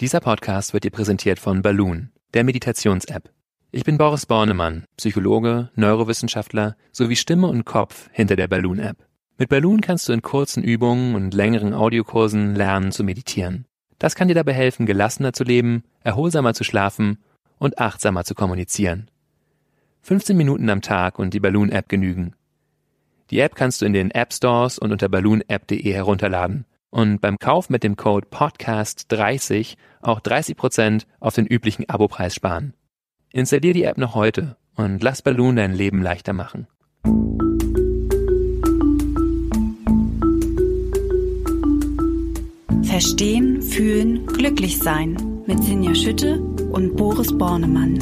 Dieser Podcast wird dir präsentiert von Balloon, der Meditations-App. Ich bin Boris Bornemann, Psychologe, Neurowissenschaftler sowie Stimme und Kopf hinter der Balloon-App. Mit Balloon kannst du in kurzen Übungen und längeren Audiokursen lernen zu meditieren. Das kann dir dabei helfen, gelassener zu leben, erholsamer zu schlafen und achtsamer zu kommunizieren. 15 Minuten am Tag und die Balloon-App genügen. Die App kannst du in den App-Stores und unter balloonapp.de herunterladen. Und beim Kauf mit dem Code PODCAST30 auch 30% auf den üblichen Abopreis sparen. Installier die App noch heute und lass Balloon dein Leben leichter machen. Verstehen, fühlen, glücklich sein mit Sinja Schütte und Boris Bornemann.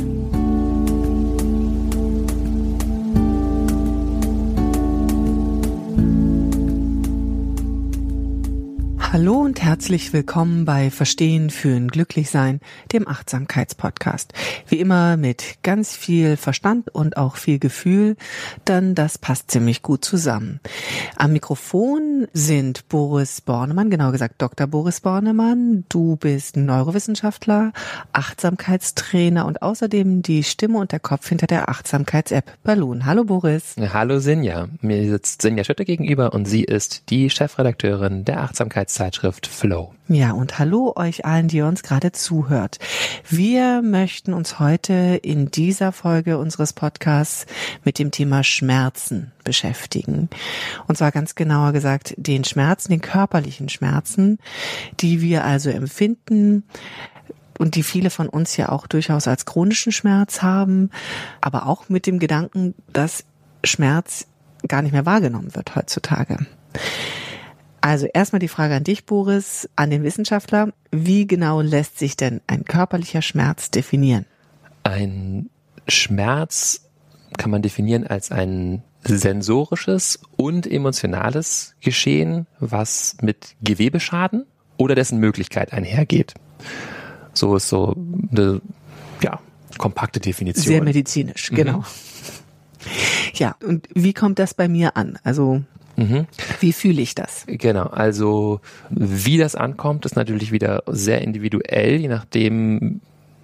Hallo und herzlich willkommen bei Verstehen, Fühlen, Glücklichsein, dem Achtsamkeitspodcast. Wie immer mit ganz viel Verstand und auch viel Gefühl, denn das passt ziemlich gut zusammen. Am Mikrofon sind Boris Bornemann, genauer gesagt Dr. Boris Bornemann. Du bist Neurowissenschaftler, Achtsamkeitstrainer und außerdem die Stimme und der Kopf hinter der Achtsamkeits-App Balloon. Hallo Boris. Hallo Sinja. Mir sitzt Sinja Schütte gegenüber und sie ist die Chefredakteurin der Achtsamkeits-App Zeitschrift Flow. Ja, und hallo euch allen, die uns gerade zuhört. Wir möchten uns heute in dieser Folge unseres Podcasts mit dem Thema Schmerzen beschäftigen. Und zwar ganz genauer gesagt den Schmerzen, den körperlichen Schmerzen, die wir also empfinden und die viele von uns ja auch durchaus als chronischen Schmerz haben, aber auch mit dem Gedanken, dass Schmerz gar nicht mehr wahrgenommen wird heutzutage. Also erstmal die Frage an dich, Boris, an den Wissenschaftler. Wie genau lässt sich denn ein körperlicher Schmerz definieren? Ein Schmerz kann man definieren als ein sensorisches und emotionales Geschehen, was mit Gewebeschaden oder dessen Möglichkeit einhergeht. So ist so eine kompakte Definition. Sehr medizinisch, genau. Ja, und wie kommt das bei mir an? Also wie fühle ich das? Genau, also wie das ankommt, ist natürlich wieder sehr individuell, je nachdem,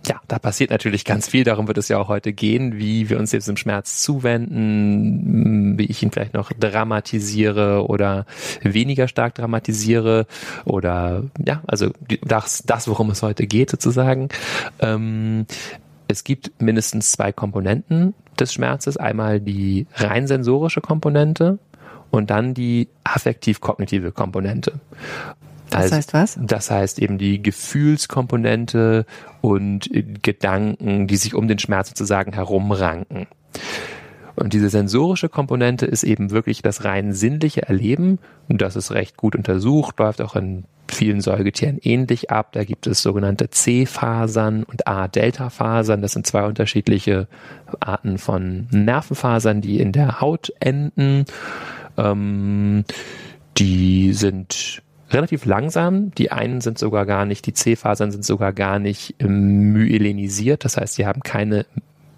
ja, da passiert natürlich ganz viel, darum wird es ja auch heute gehen, wie wir uns jetzt dem Schmerz zuwenden, wie ich ihn vielleicht noch dramatisiere oder weniger stark dramatisiere oder ja, also das worum es heute geht sozusagen. Es gibt mindestens zwei Komponenten des Schmerzes, einmal die rein sensorische Komponente, und dann die affektiv-kognitive Komponente. Das heißt was? Das heißt eben die Gefühlskomponente und Gedanken, die sich um den Schmerz sozusagen herumranken. Und diese sensorische Komponente ist eben wirklich das rein sinnliche Erleben. Und das ist recht gut untersucht, läuft auch in vielen Säugetieren ähnlich ab. Da gibt es sogenannte C-Fasern und A-Delta-Fasern. Das sind zwei unterschiedliche Arten von Nervenfasern, die in der Haut enden. Die sind relativ langsam. Die einen sind sogar gar nicht, die C-Fasern sind sogar gar nicht myelinisiert. Das heißt, sie haben keine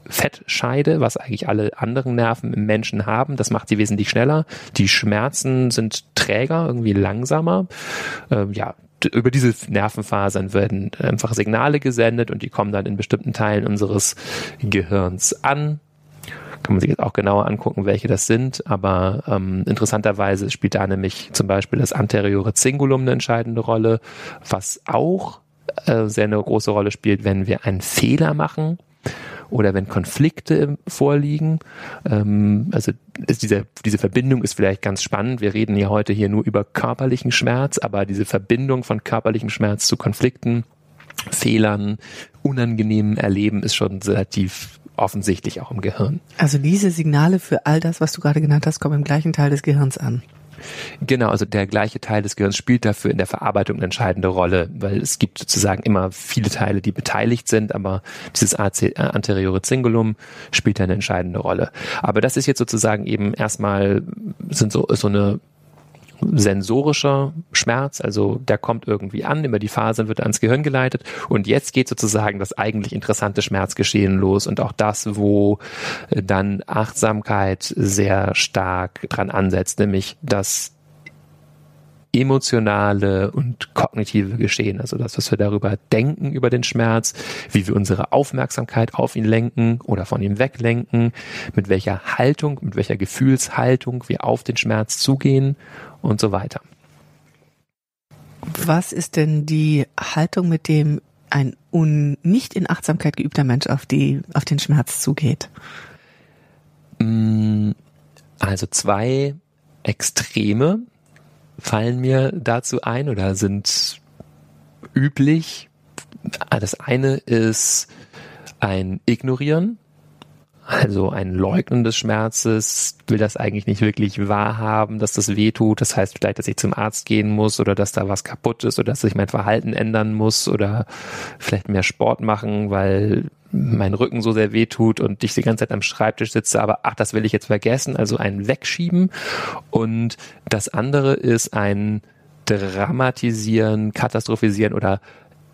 Fettscheide, was eigentlich alle anderen Nerven im Menschen haben. Das macht sie wesentlich schneller. Die Schmerzen sind träger, irgendwie langsamer. Über diese Nervenfasern werden einfach Signale gesendet und die kommen dann in bestimmten Teilen unseres Gehirns an. Kann man sich jetzt auch genauer angucken, welche das sind, aber interessanterweise spielt da nämlich zum Beispiel das anteriore Cingulum eine entscheidende Rolle, was auch sehr eine große Rolle spielt, wenn wir einen Fehler machen oder wenn Konflikte vorliegen. Also ist diese Verbindung ist vielleicht ganz spannend. Wir reden ja heute hier nur über körperlichen Schmerz, aber diese Verbindung von körperlichem Schmerz zu Konflikten, Fehlern, unangenehmen Erleben ist schon relativ offensichtlich auch im Gehirn. Also diese Signale für all das, was du gerade genannt hast, kommen im gleichen Teil des Gehirns an. Genau, also der gleiche Teil des Gehirns spielt dafür in der Verarbeitung eine entscheidende Rolle, weil es gibt sozusagen immer viele Teile, die beteiligt sind, aber dieses anteriore Cingulum spielt da eine entscheidende Rolle. Aber das ist jetzt sozusagen eben erstmal so eine sensorischer Schmerz, also der kommt irgendwie an, über die Fasern wird ans Gehirn geleitet und jetzt geht sozusagen das eigentlich interessante Schmerzgeschehen los und auch das, wo dann Achtsamkeit sehr stark dran ansetzt, nämlich das emotionale und kognitive Geschehen, also das, was wir darüber denken, über den Schmerz, wie wir unsere Aufmerksamkeit auf ihn lenken oder von ihm weglenken, mit welcher Haltung, mit welcher Gefühlshaltung wir auf den Schmerz zugehen und so weiter. Was ist denn die Haltung, mit dem ein nicht in Achtsamkeit geübter Mensch auf den Schmerz zugeht? Also zwei Extreme fallen mir dazu ein oder sind üblich. Das eine ist ein Ignorieren, also ein Leugnen des Schmerzes, will das eigentlich nicht wirklich wahrhaben, dass das weh tut. Das heißt vielleicht, dass ich zum Arzt gehen muss oder dass da was kaputt ist oder dass ich mein Verhalten ändern muss oder vielleicht mehr Sport machen, weil mein Rücken so sehr weh tut und ich die ganze Zeit am Schreibtisch sitze, aber ach, das will ich jetzt vergessen, also ein Wegschieben. Und das andere ist ein Dramatisieren, Katastrophisieren oder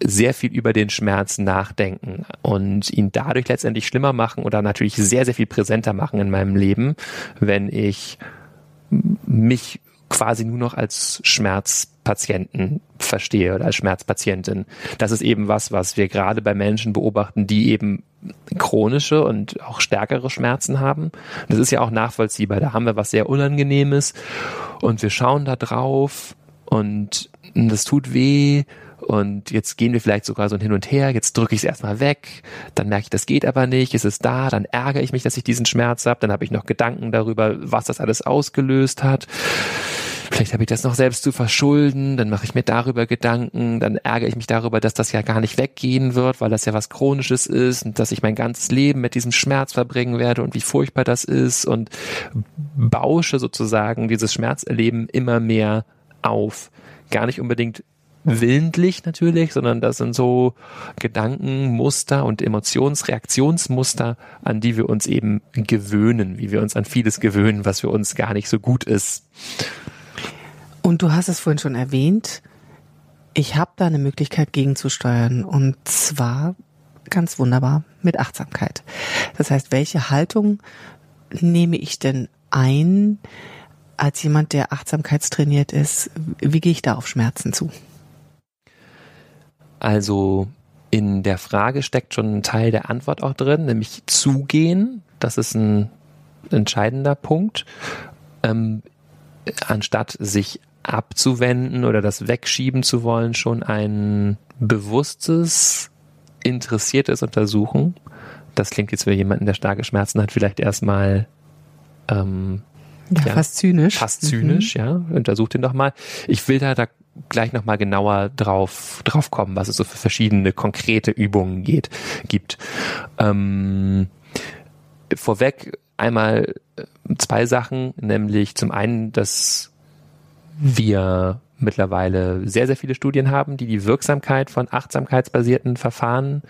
sehr viel über den Schmerz nachdenken und ihn dadurch letztendlich schlimmer machen oder natürlich sehr, sehr viel präsenter machen in meinem Leben, wenn ich mich quasi nur noch als Schmerzpatienten verstehe oder als Schmerzpatientin. Das ist eben was wir gerade bei Menschen beobachten, die eben chronische und auch stärkere Schmerzen haben. Das ist ja auch nachvollziehbar. Da haben wir was sehr Unangenehmes und wir schauen da drauf und das tut weh. Und jetzt gehen wir vielleicht sogar so hin und her, jetzt drücke ich es erstmal weg, dann merke ich, das geht aber nicht, es ist da, dann ärgere ich mich, dass ich diesen Schmerz habe, dann habe ich noch Gedanken darüber, was das alles ausgelöst hat. Vielleicht habe ich das noch selbst zu verschulden, dann mache ich mir darüber Gedanken, dann ärgere ich mich darüber, dass das ja gar nicht weggehen wird, weil das ja was Chronisches ist und dass ich mein ganzes Leben mit diesem Schmerz verbringen werde und wie furchtbar das ist und bausche sozusagen dieses Schmerzerleben immer mehr auf. Gar nicht unbedingt willentlich natürlich, sondern das sind so Gedankenmuster und Emotionsreaktionsmuster, an die wir uns eben gewöhnen, wie wir uns an vieles gewöhnen, was für uns gar nicht so gut ist. Und du hast es vorhin schon erwähnt, ich habe da eine Möglichkeit gegenzusteuern und zwar ganz wunderbar mit Achtsamkeit. Das heißt, welche Haltung nehme ich denn ein als jemand, der achtsamkeitstrainiert ist? Wie gehe ich da auf Schmerzen zu? Also in der Frage steckt schon ein Teil der Antwort auch drin, nämlich zugehen. Das ist ein entscheidender Punkt. Anstatt sich abzuwenden oder das wegschieben zu wollen, schon ein bewusstes, interessiertes Untersuchen. Das klingt jetzt für jemanden, der starke Schmerzen hat, vielleicht erstmal fast zynisch. Fast zynisch, ja. Untersucht ihn doch mal. Ich will da gleich nochmal genauer drauf kommen, was es so für verschiedene konkrete Übungen gibt. Vorweg einmal zwei Sachen, nämlich zum einen, dass wir mittlerweile sehr, sehr viele Studien haben, die die Wirksamkeit von achtsamkeitsbasierten Verfahren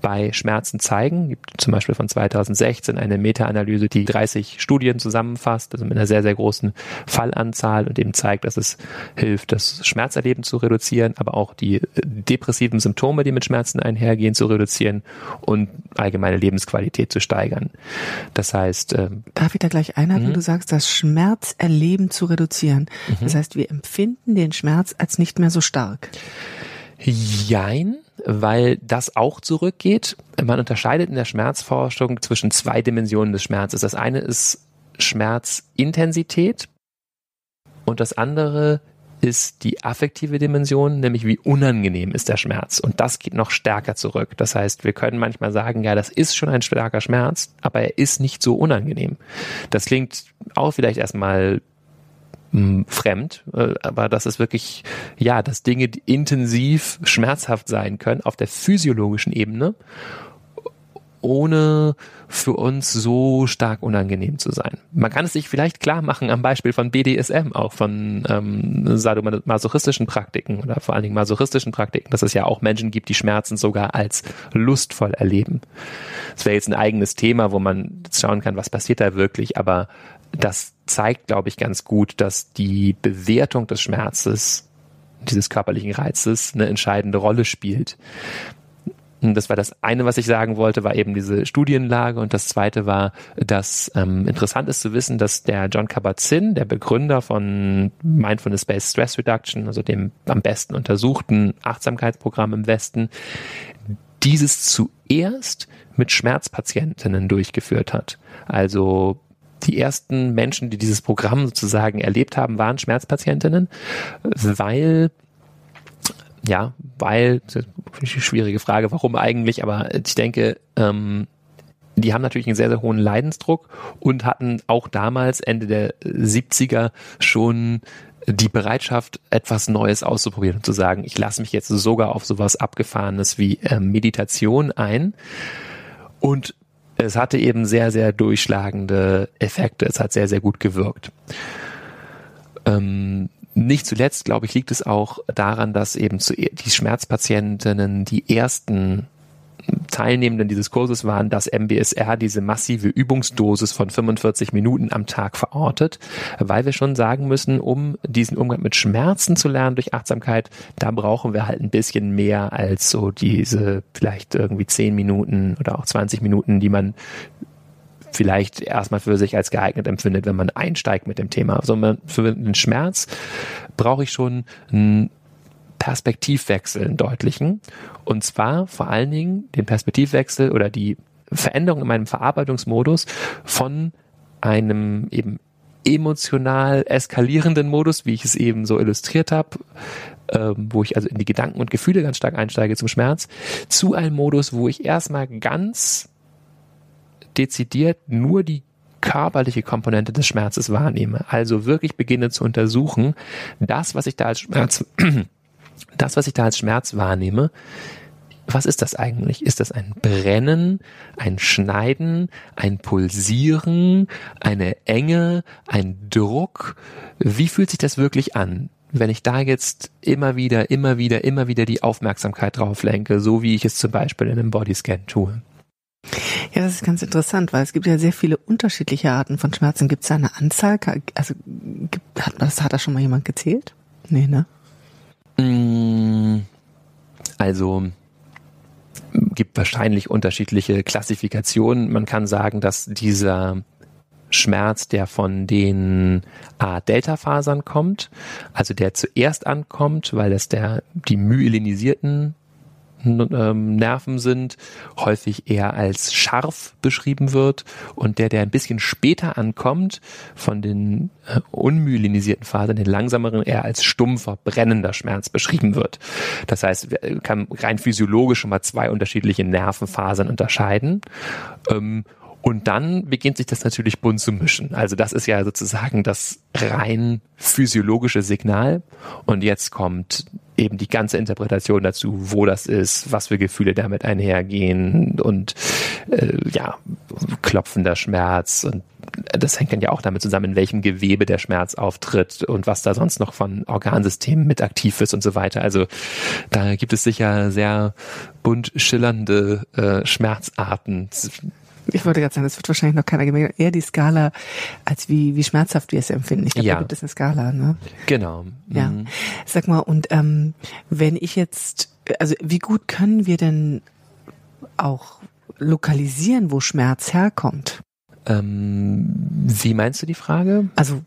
bei Schmerzen zeigen. Gibt zum Beispiel von 2016 eine Meta-Analyse, die 30 Studien zusammenfasst, also mit einer sehr, sehr großen Fallanzahl und eben zeigt, dass es hilft, das Schmerzerleben zu reduzieren, aber auch die depressiven Symptome, die mit Schmerzen einhergehen, zu reduzieren und allgemeine Lebensqualität zu steigern. Das heißt... Darf ich da gleich einhaken? Du sagst, das Schmerzerleben zu reduzieren. Das heißt, wir empfinden den Schmerz als nicht mehr so stark. Jein, weil das auch zurückgeht. Man unterscheidet in der Schmerzforschung zwischen zwei Dimensionen des Schmerzes. Das eine ist Schmerzintensität und das andere ist die affektive Dimension, nämlich wie unangenehm ist der Schmerz. Und das geht noch stärker zurück. Das heißt, wir können manchmal sagen, ja, das ist schon ein starker Schmerz, aber er ist nicht so unangenehm. Das klingt auch vielleicht erstmal fremd, aber das ist wirklich, ja, dass Dinge intensiv schmerzhaft sein können auf der physiologischen Ebene, ohne für uns so stark unangenehm zu sein. Man kann es sich vielleicht klar machen am Beispiel von BDSM, auch von sadomasochistischen Praktiken oder vor allen Dingen masochistischen Praktiken, dass es ja auch Menschen gibt, die Schmerzen sogar als lustvoll erleben. Das wäre jetzt ein eigenes Thema, wo man schauen kann, was passiert da wirklich, aber das zeigt, glaube ich, ganz gut, dass die Bewertung des Schmerzes, dieses körperlichen Reizes, eine entscheidende Rolle spielt. Das war das eine, was ich sagen wollte, war eben diese Studienlage. Und das zweite war, dass interessant ist zu wissen, dass der John Kabat-Zinn, der Begründer von Mindfulness Based Stress Reduction, also dem am besten untersuchten Achtsamkeitsprogramm im Westen, dieses zuerst mit Schmerzpatientinnen durchgeführt hat. Also die ersten Menschen, die dieses Programm sozusagen erlebt haben, waren Schmerzpatientinnen, weil, schwierige Frage, warum eigentlich, aber ich denke, die haben natürlich einen sehr, sehr hohen Leidensdruck und hatten auch damals, Ende der 70er, schon die Bereitschaft, etwas Neues auszuprobieren und zu sagen, ich lasse mich jetzt sogar auf sowas Abgefahrenes wie Meditation ein. Und es hatte eben sehr, sehr durchschlagende Effekte. Es hat sehr, sehr gut gewirkt. Nicht zuletzt, glaube ich, liegt es auch daran, dass eben die Schmerzpatientinnen die ersten Teilnehmenden dieses Kurses waren, dass MBSR diese massive Übungsdosis von 45 Minuten am Tag verortet, weil wir schon sagen müssen, um diesen Umgang mit Schmerzen zu lernen durch Achtsamkeit, da brauchen wir halt ein bisschen mehr als so diese vielleicht irgendwie 10 Minuten oder auch 20 Minuten, die man vielleicht erstmal für sich als geeignet empfindet, wenn man einsteigt mit dem Thema. Also für einen Schmerz brauche ich schon einen Perspektivwechsel, einen deutlichen. Und zwar vor allen Dingen den Perspektivwechsel oder die Veränderung in meinem Verarbeitungsmodus von einem eben emotional eskalierenden Modus, wie ich es eben so illustriert habe, wo ich also in die Gedanken und Gefühle ganz stark einsteige zum Schmerz, zu einem Modus, wo ich erstmal ganz dezidiert nur die körperliche Komponente des Schmerzes wahrnehme. Also wirklich beginne zu untersuchen, das, was ich da als Schmerz wahrnehme, was ist das eigentlich? Ist das ein Brennen, ein Schneiden, ein Pulsieren, eine Enge, ein Druck? Wie fühlt sich das wirklich an, wenn ich da jetzt immer wieder die Aufmerksamkeit drauf lenke, so wie ich es zum Beispiel in einem Bodyscan tue? Ja, das ist ganz interessant, weil es gibt ja sehr viele unterschiedliche Arten von Schmerzen. Gibt es da eine Anzahl? Also hat da schon mal jemand gezählt? Nee, ne? Also gibt wahrscheinlich unterschiedliche Klassifikationen. Man kann sagen, dass dieser Schmerz, der von den A-Delta-Fasern kommt, also der zuerst ankommt, weil das die myelinisierten Nerven sind, häufig eher als scharf beschrieben wird, und der ein bisschen später ankommt, von den unmyelinisierten Fasern, den langsameren, eher als stumpfer, brennender Schmerz beschrieben wird. Das heißt, wir kann rein physiologisch schon mal zwei unterschiedliche Nervenfasern unterscheiden. Und dann beginnt sich das natürlich bunt zu mischen. Also das ist ja sozusagen das rein physiologische Signal. Und jetzt kommt eben die ganze Interpretation dazu, wo das ist, was für Gefühle damit einhergehen und klopfender Schmerz. Und das hängt dann ja auch damit zusammen, in welchem Gewebe der Schmerz auftritt und was da sonst noch von Organsystemen mit aktiv ist und so weiter. Also da gibt es sicher sehr bunt schillernde Schmerzarten. Ich wollte gerade sagen, das wird wahrscheinlich noch keiner gemerkt. Eher die Skala, als wie schmerzhaft wir es empfinden. Ich glaube, da gibt es eine Skala, ne? Genau. Ja. Sag mal, und wenn ich jetzt, also wie gut können wir denn auch lokalisieren, wo Schmerz herkommt? Wie meinst du die Frage? Also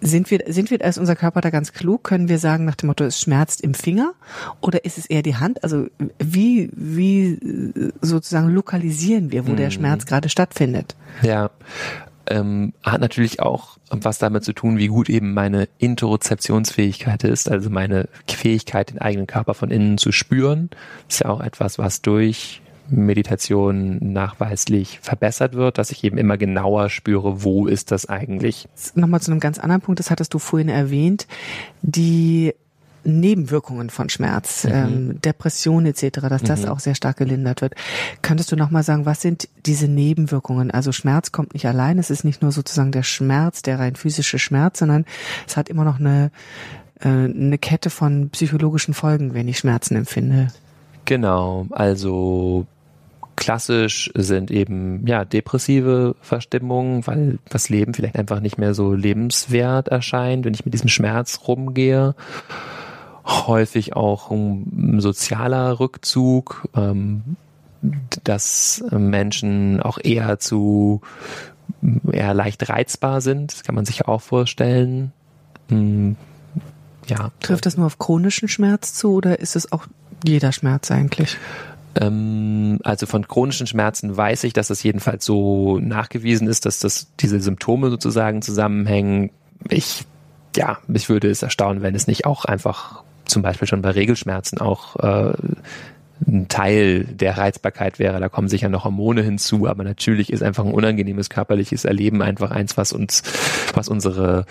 sind wir als unser Körper da ganz klug? Können wir sagen nach dem Motto, es schmerzt im Finger, oder ist es eher die Hand? Also wie sozusagen lokalisieren wir, wo der Schmerz gerade stattfindet? Ja, hat natürlich auch was damit zu tun, wie gut eben meine Interozeptionsfähigkeit ist, also meine Fähigkeit, den eigenen Körper von innen zu spüren. Das ist ja auch etwas, was durch Meditation nachweislich verbessert wird, dass ich eben immer genauer spüre, wo ist das eigentlich. Nochmal zu einem ganz anderen Punkt, das hattest du vorhin erwähnt, die Nebenwirkungen von Schmerz, Depression etc., dass das auch sehr stark gelindert wird. Könntest du nochmal sagen, was sind diese Nebenwirkungen? Also Schmerz kommt nicht allein, es ist nicht nur sozusagen der Schmerz, der rein physische Schmerz, sondern es hat immer noch eine Kette von psychologischen Folgen, wenn ich Schmerzen empfinde. Genau, also klassisch sind eben depressive Verstimmungen, weil das Leben vielleicht einfach nicht mehr so lebenswert erscheint, wenn ich mit diesem Schmerz rumgehe. häufig auch ein sozialer Rückzug, dass Menschen auch eher leicht reizbar sind. Das kann man sich auch vorstellen. Ja. Trifft das nur auf chronischen Schmerz zu oder ist es auch jeder Schmerz eigentlich? Also von chronischen Schmerzen weiß ich, dass das jedenfalls so nachgewiesen ist, dass diese Symptome sozusagen zusammenhängen. Mich würde es erstaunen, wenn es nicht auch einfach zum Beispiel schon bei Regelschmerzen auch ein Teil der Reizbarkeit wäre. Da kommen sicher noch Hormone hinzu, aber natürlich ist einfach ein unangenehmes körperliches Erleben einfach eins, was unsere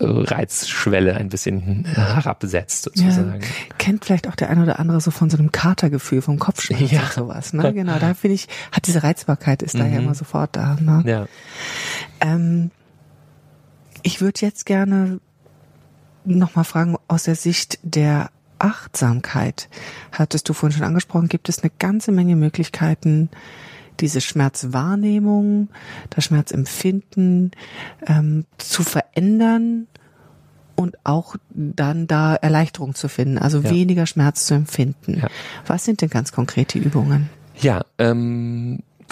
Reizschwelle ein bisschen herabsetzt sozusagen. Ja. Kennt vielleicht auch der eine oder andere so von so einem Katergefühl, vom Kopfschmerz und sowas. Ne? Genau, da finde ich, diese Reizbarkeit ist da ja immer sofort da. Ne? Ja. Ich würde jetzt gerne nochmal fragen, aus der Sicht der Achtsamkeit, hattest du vorhin schon angesprochen, gibt es eine ganze Menge Möglichkeiten, diese Schmerzwahrnehmung, das Schmerzempfinden zu verändern und auch dann da Erleichterung zu finden, also weniger Schmerz zu empfinden. Ja. Was sind denn ganz konkret die Übungen? Ja,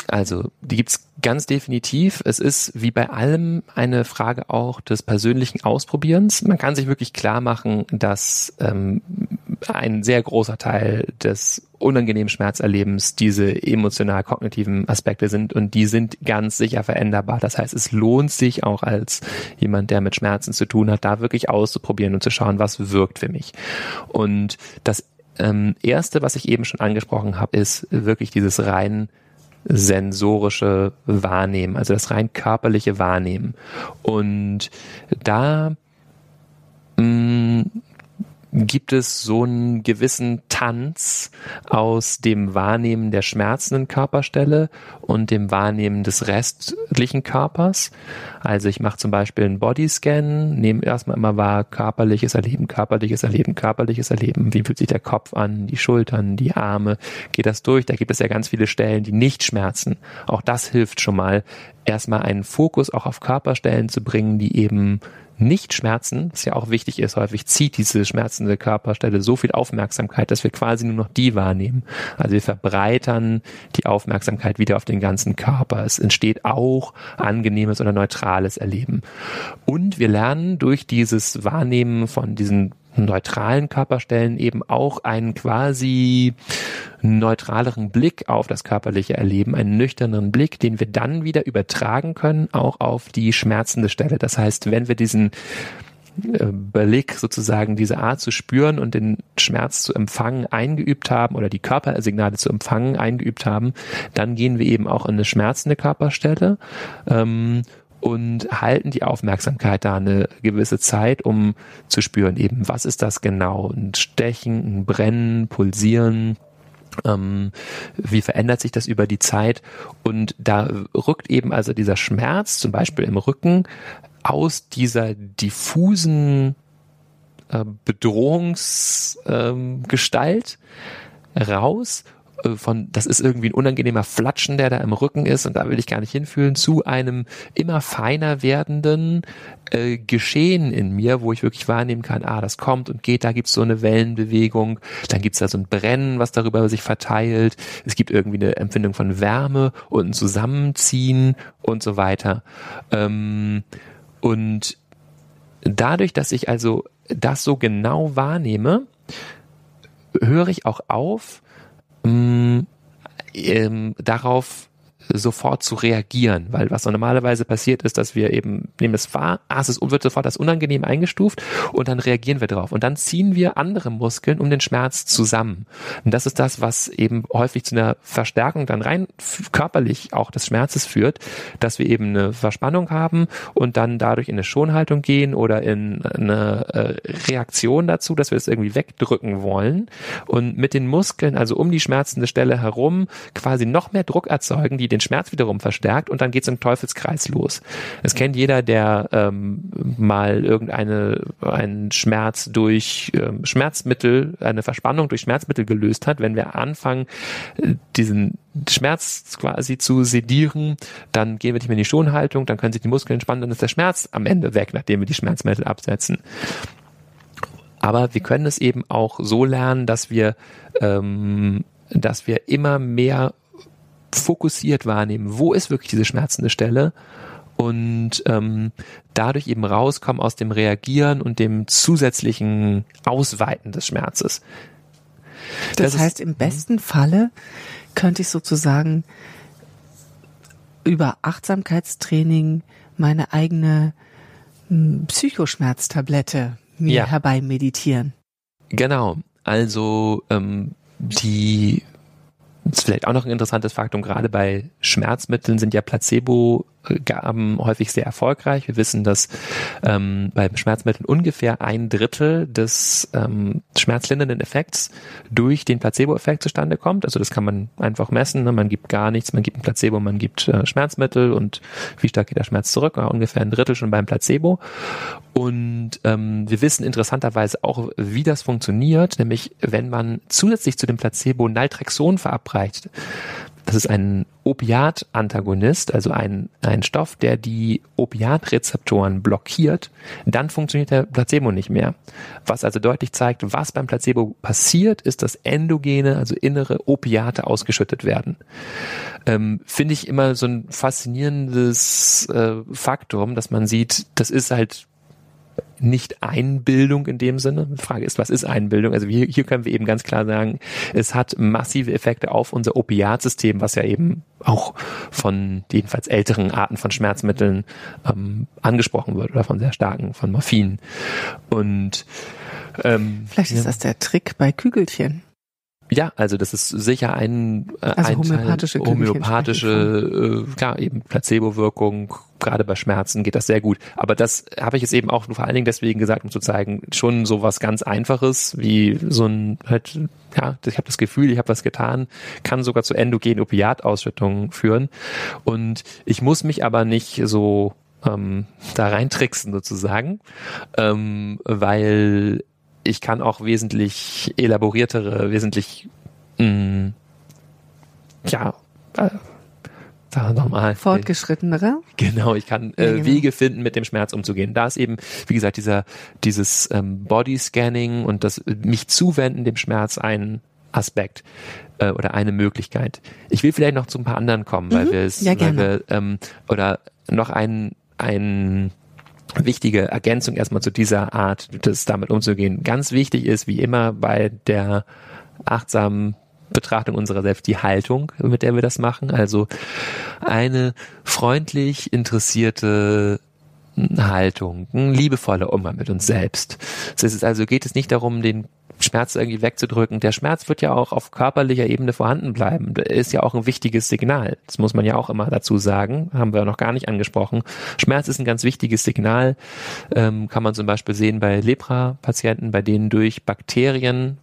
also die gibt's ganz definitiv. Es ist wie bei allem eine Frage auch des persönlichen Ausprobierens. Man kann sich wirklich klar machen, dass ein sehr großer Teil des unangenehmen Schmerzerlebens diese emotional-kognitiven Aspekte sind und die sind ganz sicher veränderbar. Das heißt, es lohnt sich auch als jemand, der mit Schmerzen zu tun hat, da wirklich auszuprobieren und zu schauen, was wirkt für mich. Und das Erste, was ich eben schon angesprochen habe, ist wirklich dieses rein sensorische Wahrnehmen, also das rein körperliche Wahrnehmen. Und da gibt es so einen gewissen Tanz aus dem Wahrnehmen der schmerzenden Körperstelle und dem Wahrnehmen des restlichen Körpers. Also ich mache zum Beispiel einen Bodyscan, nehme erstmal immer wahr, körperliches Erleben, körperliches Erleben, körperliches Erleben. Wie fühlt sich der Kopf an, die Schultern, die Arme? Geht das durch? Da gibt es ja ganz viele Stellen, die nicht schmerzen. Auch das hilft schon mal, erstmal einen Fokus auch auf Körperstellen zu bringen, die eben nicht schmerzen, was ja auch wichtig ist. Häufig zieht diese schmerzende Körperstelle so viel Aufmerksamkeit, dass wir quasi nur noch die wahrnehmen. Also wir verbreitern die Aufmerksamkeit wieder auf den ganzen Körper. Es entsteht auch angenehmes oder neutrales Erleben. Und wir lernen durch dieses Wahrnehmen von diesen neutralen Körperstellen eben auch einen quasi neutraleren Blick auf das körperliche Erleben, einen nüchternen Blick, den wir dann wieder übertragen können, auch auf die schmerzende Stelle. Das heißt, wenn wir diesen Blick sozusagen, diese Art zu spüren und den Schmerz zu empfangen eingeübt haben oder die Körpersignale zu empfangen eingeübt haben, dann gehen wir eben auch in eine schmerzende Körperstelle und halten die Aufmerksamkeit da eine gewisse Zeit, um zu spüren eben, was ist das genau? Ein Stechen, ein Brennen, Pulsieren, wie verändert sich das über die Zeit? Und da rückt eben also dieser Schmerz, zum Beispiel im Rücken, aus dieser diffusen Bedrohungsgestalt raus. Das ist irgendwie ein unangenehmer Flatschen, der da im Rücken ist und da will ich gar nicht hinfühlen, zu einem immer feiner werdenden Geschehen in mir, wo ich wirklich wahrnehmen kann, das kommt und geht, da gibt's so eine Wellenbewegung, dann gibt's da so ein Brennen, was darüber sich verteilt, es gibt irgendwie eine Empfindung von Wärme und ein Zusammenziehen und so weiter. Und dadurch, dass ich also das so genau wahrnehme, höre ich auch auf, darauf sofort zu reagieren, weil was normalerweise passiert ist, dass wir eben nehmen es wahr, wird sofort als unangenehm eingestuft und dann reagieren wir drauf und dann ziehen wir andere Muskeln um den Schmerz zusammen. Und das ist das, was eben häufig zu einer Verstärkung dann rein körperlich auch des Schmerzes führt, dass wir eben eine Verspannung haben und dann dadurch in eine Schonhaltung gehen oder in eine Reaktion dazu, dass wir es irgendwie wegdrücken wollen und mit den Muskeln, also um die schmerzende Stelle herum, quasi noch mehr Druck erzeugen, die den Schmerz wiederum verstärkt und dann geht es im Teufelskreis los. Das kennt jeder, der mal einen Schmerz durch Schmerzmittel, eine Verspannung durch Schmerzmittel gelöst hat. Wenn wir anfangen, diesen Schmerz quasi zu sedieren, dann gehen wir nicht mehr in die Schonhaltung, dann können sich die Muskeln entspannen, dann ist der Schmerz am Ende weg, nachdem wir die Schmerzmittel absetzen. Aber wir können es eben auch so lernen, dass wir immer mehr fokussiert wahrnehmen, wo ist wirklich diese schmerzende Stelle, und dadurch eben rauskommen aus dem Reagieren und dem zusätzlichen Ausweiten des Schmerzes. Das heißt, im besten Falle könnte ich sozusagen über Achtsamkeitstraining meine eigene Psychoschmerztablette mir herbei meditieren. Genau, also das ist vielleicht auch noch ein interessantes Faktum, gerade bei Schmerzmitteln sind ja Placebo-Gaben häufig sehr erfolgreich. Wir wissen, dass bei Schmerzmitteln ungefähr 1/3 des schmerzlindernden Effekts durch den Placebo-Effekt zustande kommt. Also das kann man einfach messen. Ne? Man gibt gar nichts, man gibt ein Placebo, man gibt Schmerzmittel, und wie stark geht der Schmerz zurück? Ja, ungefähr 1/3 schon beim Placebo. Und wir wissen interessanterweise auch, wie das funktioniert, nämlich wenn man zusätzlich zu dem Placebo Naltrexon verabreicht. Das ist ein Opiat-Antagonist, also ein Stoff, der die Opiatrezeptoren blockiert, dann funktioniert der Placebo nicht mehr. Was also deutlich zeigt, was beim Placebo passiert, ist, dass endogene, also innere Opiate ausgeschüttet werden. Finde ich immer so ein faszinierendes Faktum, dass man sieht, das ist halt nicht Einbildung in dem Sinne. Die Frage ist, was ist Einbildung? Also hier können wir eben ganz klar sagen, es hat massive Effekte auf unser Opiatsystem, was ja eben auch von jedenfalls älteren Arten von Schmerzmitteln angesprochen wird, oder von sehr starken, von Morphin. Und vielleicht ist das der Trick bei Kügelchen. Ja, also das ist sicher ein homöopathische Teil, klar, eben Placebo-Wirkung, gerade bei Schmerzen geht das sehr gut. Aber das habe ich jetzt eben auch vor allen Dingen deswegen gesagt, um zu zeigen, schon so was ganz Einfaches wie so ein, halt, ja, ich habe das Gefühl, ich habe was getan, kann sogar zu endogenen Opiatausschüttungen führen. Und ich muss mich aber nicht so da reintricksen sozusagen, weil ich kann auch wesentlich elaboriertere, wesentlich fortgeschrittenere. Genau, ich kann Wege finden, mit dem Schmerz umzugehen. Da ist eben, wie gesagt, dieses Body-Scanning und das mich zuwenden dem Schmerz ein Aspekt oder eine Möglichkeit. Ich will vielleicht noch zu ein paar anderen kommen, oder noch ein wichtige Ergänzung erstmal zu dieser Art, das damit umzugehen. Ganz wichtig ist, wie immer bei der achtsamen Betrachtung unserer selbst, die Haltung, mit der wir das machen. Also eine freundlich interessierte Haltung, ein liebevoller Umgang mit uns selbst. Das ist also, geht es nicht darum, den Schmerz irgendwie wegzudrücken. Der Schmerz wird ja auch auf körperlicher Ebene vorhanden bleiben. Das ist ja auch ein wichtiges Signal. Das muss man ja auch immer dazu sagen. Haben wir noch gar nicht angesprochen. Schmerz ist ein ganz wichtiges Signal. Kann man zum Beispiel sehen bei Lepra-Patienten, bei denen durch Bakterien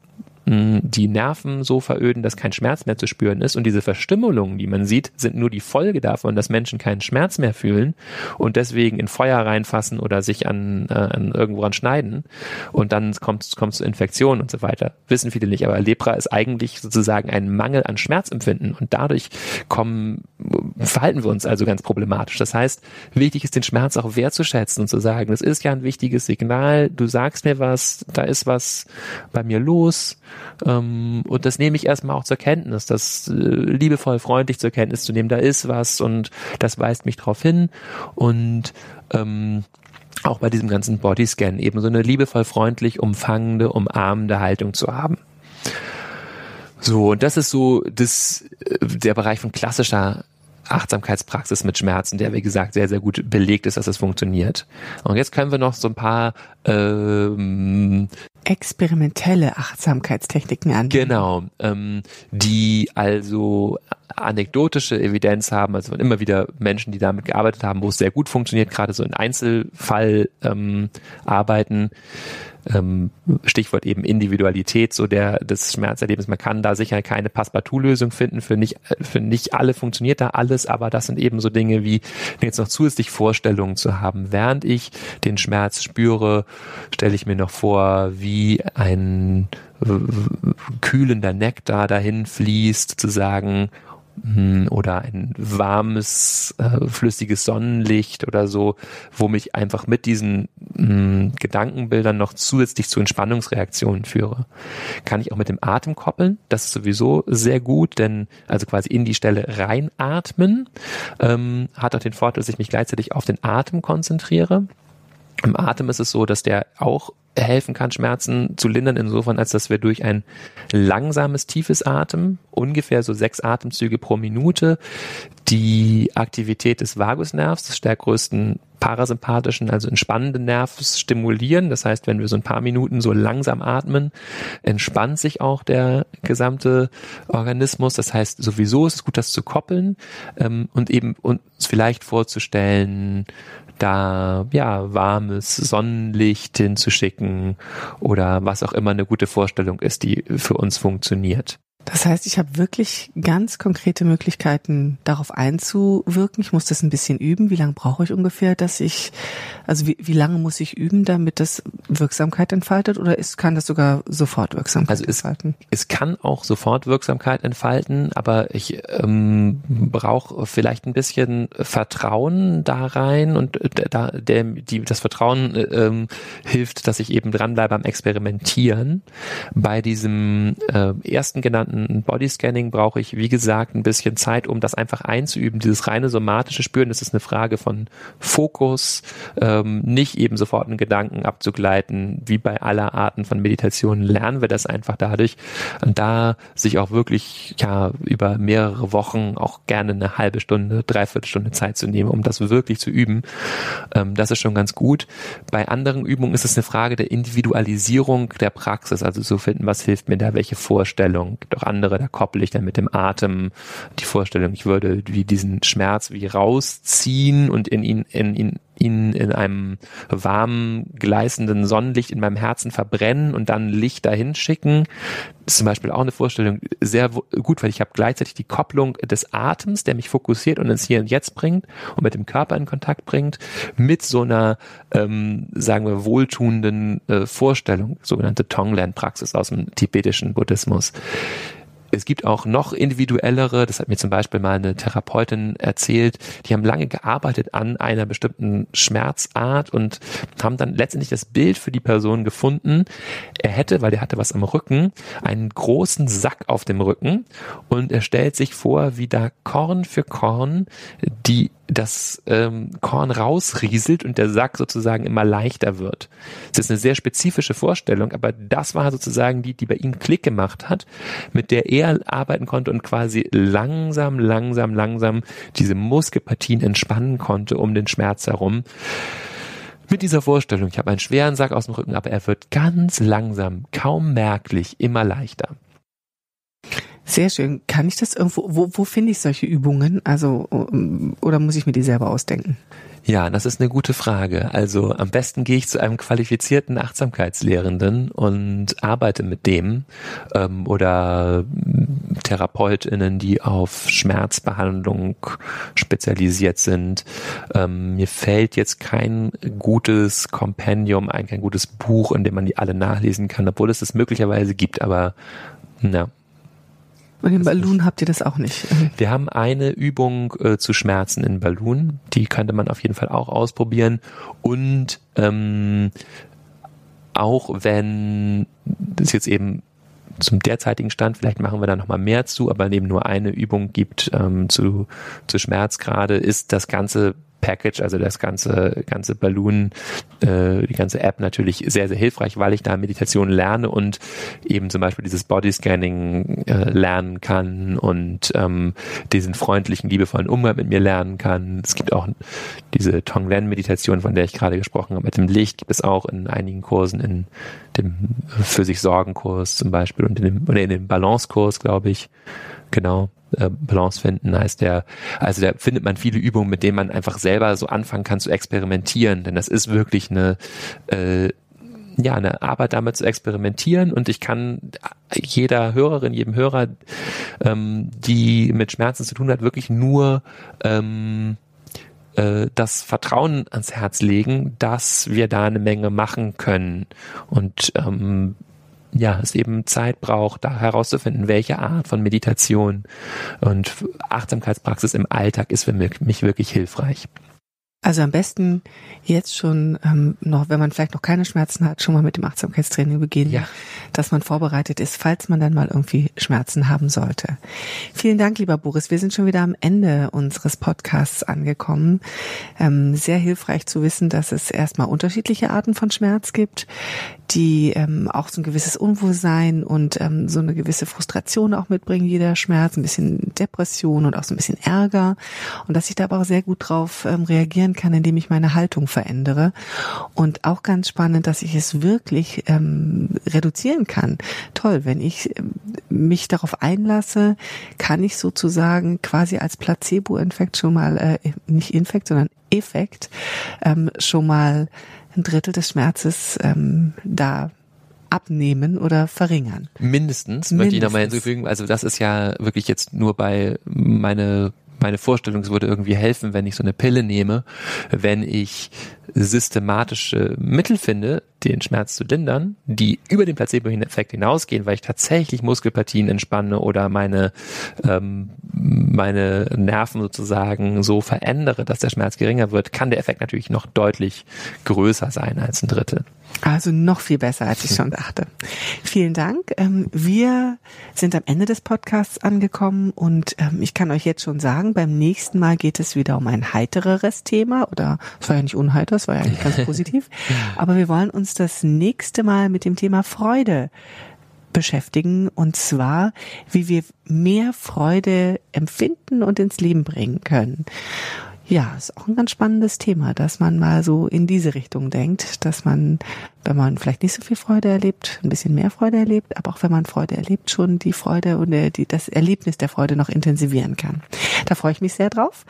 die Nerven so veröden, dass kein Schmerz mehr zu spüren ist. Und diese Verstümmelungen, die man sieht, sind nur die Folge davon, dass Menschen keinen Schmerz mehr fühlen und deswegen in Feuer reinfassen oder sich an irgendwo an schneiden. Und dann kommt zu Infektionen und so weiter. Wissen viele nicht, aber Lepra ist eigentlich sozusagen ein Mangel an Schmerzempfinden. Und dadurch verhalten wir uns also ganz problematisch. Das heißt, wichtig ist, den Schmerz auch wertzuschätzen und zu sagen, das ist ja ein wichtiges Signal, du sagst mir was, da ist was bei mir los. Und das nehme ich erstmal auch zur Kenntnis, das liebevoll, freundlich zur Kenntnis zu nehmen, da ist was und das weist mich drauf hin. Und auch bei diesem ganzen Bodyscan eben so eine liebevoll, freundlich, umfangende, umarmende Haltung zu haben. So, und das ist so der Bereich von klassischer Achtsamkeitspraxis mit Schmerzen, der, wie gesagt, sehr, sehr gut belegt ist, dass das funktioniert. Und jetzt können wir noch so ein paar experimentelle Achtsamkeitstechniken anwenden. Genau, die also anekdotische Evidenz haben, also immer wieder Menschen, die damit gearbeitet haben, wo es sehr gut funktioniert, gerade so in Einzelfallarbeiten. Stichwort eben Individualität so des Schmerzerlebens. Man kann da sicher keine Passepartout-Lösung finden. Für nicht alle funktioniert da alles, aber das sind eben so Dinge wie jetzt noch zusätzlich Vorstellungen zu haben. Während ich den Schmerz spüre, stelle ich mir noch vor, wie ein kühlender Nektar dahin fließt, zu sagen, oder ein warmes, flüssiges Sonnenlicht oder so, wo mich einfach mit diesen Gedankenbildern noch zusätzlich zu Entspannungsreaktionen führe. Kann ich auch mit dem Atem koppeln, das ist sowieso sehr gut, denn also quasi in die Stelle reinatmen hat auch den Vorteil, dass ich mich gleichzeitig auf den Atem konzentriere. Im Atem ist es so, dass der auch helfen kann, Schmerzen zu lindern, insofern, als dass wir durch ein langsames, tiefes Atmen, ungefähr so 6 Atemzüge pro Minute, die Aktivität des Vagusnervs, des stärkgrößten parasympathischen, also entspannenden Nervs stimulieren. Das heißt, wenn wir so ein paar Minuten so langsam atmen, entspannt sich auch der gesamte Organismus. Das heißt, sowieso ist es gut, das zu koppeln und eben uns vielleicht vorzustellen, da ja warmes Sonnenlicht hinzuschicken oder was auch immer eine gute Vorstellung ist, die für uns funktioniert. Das heißt, ich habe wirklich ganz konkrete Möglichkeiten, darauf einzuwirken. Ich muss das ein bisschen üben. Wie lange brauche ich ungefähr, wie lange muss ich üben, damit das Wirksamkeit entfaltet? Oder kann das sogar sofort Wirksamkeit entfalten? Es kann auch sofort Wirksamkeit entfalten, aber ich brauche vielleicht ein bisschen Vertrauen da rein und das Vertrauen hilft, dass ich eben dranbleibe am Experimentieren. Bei diesem ersten genannten Bodyscanning brauche ich, wie gesagt, ein bisschen Zeit, um das einfach einzuüben. Dieses reine somatische Spüren, das ist eine Frage von Fokus, nicht eben sofort einen Gedanken abzugleiten. Wie bei aller Arten von Meditationen lernen wir das einfach dadurch. Und da sich auch wirklich über mehrere Wochen auch gerne eine halbe Stunde, 3/4 Stunde Zeit zu nehmen, um das wirklich zu üben. Das ist schon ganz gut. Bei anderen Übungen ist es eine Frage der Individualisierung der Praxis, also zu finden, was hilft mir da, welche Vorstellung. Doch andere, da koppel ich dann mit dem Atem die Vorstellung, ich würde diesen Schmerz rausziehen und ihn in einem warmen, gleißenden Sonnenlicht in meinem Herzen verbrennen und dann Licht dahin schicken. Das ist zum Beispiel auch eine Vorstellung sehr gut, weil ich habe gleichzeitig die Kopplung des Atems, der mich fokussiert und ins Hier und Jetzt bringt und mit dem Körper in Kontakt bringt, mit so einer, sagen wir, wohltuenden Vorstellung, sogenannte Tonglen-Praxis aus dem tibetischen Buddhismus. Es gibt auch noch individuellere, das hat mir zum Beispiel mal eine Therapeutin erzählt, die haben lange gearbeitet an einer bestimmten Schmerzart und haben dann letztendlich das Bild für die Person gefunden. Er hätte, weil er hatte was am Rücken, einen großen Sack auf dem Rücken und er stellt sich vor, wie da Korn für Korn das Korn rausrieselt und der Sack sozusagen immer leichter wird. Das ist eine sehr spezifische Vorstellung, aber das war sozusagen die bei ihm Klick gemacht hat, mit der er arbeiten konnte und quasi langsam diese Muskelpartien entspannen konnte um den Schmerz herum. Mit dieser Vorstellung, ich habe einen schweren Sack aus dem Rücken, aber er wird ganz langsam, kaum merklich, immer leichter. Sehr schön. Kann ich das irgendwo, wo finde ich solche Übungen? Also, oder muss ich mir die selber ausdenken? Ja, das ist eine gute Frage. Also am besten gehe ich zu einem qualifizierten Achtsamkeitslehrenden und arbeite mit dem oder TherapeutInnen, die auf Schmerzbehandlung spezialisiert sind. Mir fällt jetzt kein gutes Kompendium ein, kein gutes Buch, in dem man die alle nachlesen kann, obwohl es das möglicherweise gibt, aber na. Und im Balloon habt ihr das auch nicht? Wir haben eine Übung zu Schmerzen in Balloon. Die könnte man auf jeden Fall auch ausprobieren. Und auch wenn das jetzt eben zum derzeitigen Stand, vielleicht machen wir da nochmal mehr zu, aber eben nur eine Übung gibt zu Schmerzgrade, ist das ganze Package, also das ganze Balloon, die ganze App natürlich sehr, sehr hilfreich, weil ich da Meditation lerne und eben zum Beispiel dieses Bodyscanning lernen kann und diesen freundlichen, liebevollen Umgang mit mir lernen kann. Es gibt auch diese Tonglen-Meditation, von der ich gerade gesprochen habe, mit dem Licht, gibt es auch in einigen Kursen, in dem Für-sich-Sorgen-Kurs zum Beispiel und in dem Balance-Kurs, glaube ich. Genau. Balance finden heißt der, also da findet man viele Übungen, mit denen man einfach selber so anfangen kann zu experimentieren, denn das ist wirklich eine Arbeit damit zu experimentieren und ich kann jeder Hörerin, jedem Hörer, die mit Schmerzen zu tun hat, wirklich nur das Vertrauen ans Herz legen, dass wir da eine Menge machen können und ja, es eben Zeit braucht, da herauszufinden, welche Art von Meditation und Achtsamkeitspraxis im Alltag ist für mich wirklich hilfreich. Also am besten jetzt schon, noch, wenn man vielleicht noch keine Schmerzen hat, schon mal mit dem Achtsamkeitstraining beginnen, ja, dass man vorbereitet ist, falls man dann mal irgendwie Schmerzen haben sollte. Vielen Dank, lieber Boris. Wir sind schon wieder am Ende unseres Podcasts angekommen. Sehr hilfreich zu wissen, dass es erstmal unterschiedliche Arten von Schmerz gibt, die auch so ein gewisses Unwohlsein und so eine gewisse Frustration auch mitbringen, jeder Schmerz, ein bisschen Depression und auch so ein bisschen Ärger. Und dass ich da aber auch sehr gut drauf reagieren kann, indem ich meine Haltung verändere. Und auch ganz spannend, dass ich es wirklich reduzieren kann. Toll, wenn ich mich darauf einlasse, kann ich sozusagen quasi als Placebo-Effekt schon mal, Effekt, schon mal ein Drittel des Schmerzes da abnehmen oder verringern. Mindestens. Möchte ich nochmal hinzufügen. Also das ist ja wirklich jetzt nur bei meine Vorstellung, es würde irgendwie helfen, wenn ich so eine Pille nehme, wenn ich systematische Mittel finde, den Schmerz zu lindern, die über den Placebo-Effekt hinausgehen, weil ich tatsächlich Muskelpartien entspanne oder meine Nerven sozusagen so verändere, dass der Schmerz geringer wird, kann der Effekt natürlich noch deutlich größer sein als ein Drittel. Also noch viel besser, als ich schon dachte. Vielen Dank. Wir sind am Ende des Podcasts angekommen und ich kann euch jetzt schon sagen, beim nächsten Mal geht es wieder um ein heitereres Thema, oder es war ja nicht unheiter, es war ja eigentlich ganz positiv, aber wir wollen uns das nächste Mal mit dem Thema Freude beschäftigen, und zwar, wie wir mehr Freude empfinden und ins Leben bringen können. Ja, ist auch ein ganz spannendes Thema, dass man mal so in diese Richtung denkt, dass man, wenn man vielleicht nicht so viel Freude erlebt, ein bisschen mehr Freude erlebt, aber auch wenn man Freude erlebt, schon die Freude und das Erlebnis der Freude noch intensivieren kann. Da freue ich mich sehr drauf.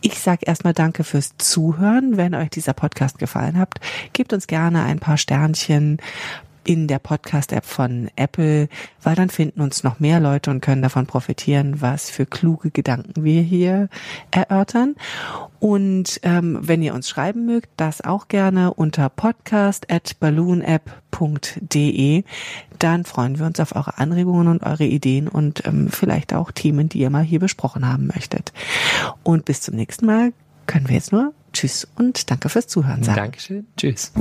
Ich sage erstmal danke fürs Zuhören. Wenn euch dieser Podcast gefallen hat, gebt uns gerne ein paar Sternchen in der Podcast-App von Apple, weil dann finden uns noch mehr Leute und können davon profitieren, was für kluge Gedanken wir hier erörtern. Und wenn ihr uns schreiben mögt, das auch gerne unter podcast@balloonapp.de. Dann freuen wir uns auf eure Anregungen und eure Ideen und vielleicht auch Themen, die ihr mal hier besprochen haben möchtet. Und bis zum nächsten Mal können wir jetzt nur Tschüss und danke fürs Zuhören sagen. Dankeschön. Tschüss.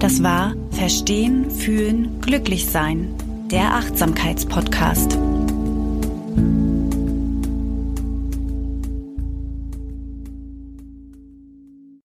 Das war Verstehen, Fühlen, Glücklichsein, der Achtsamkeitspodcast.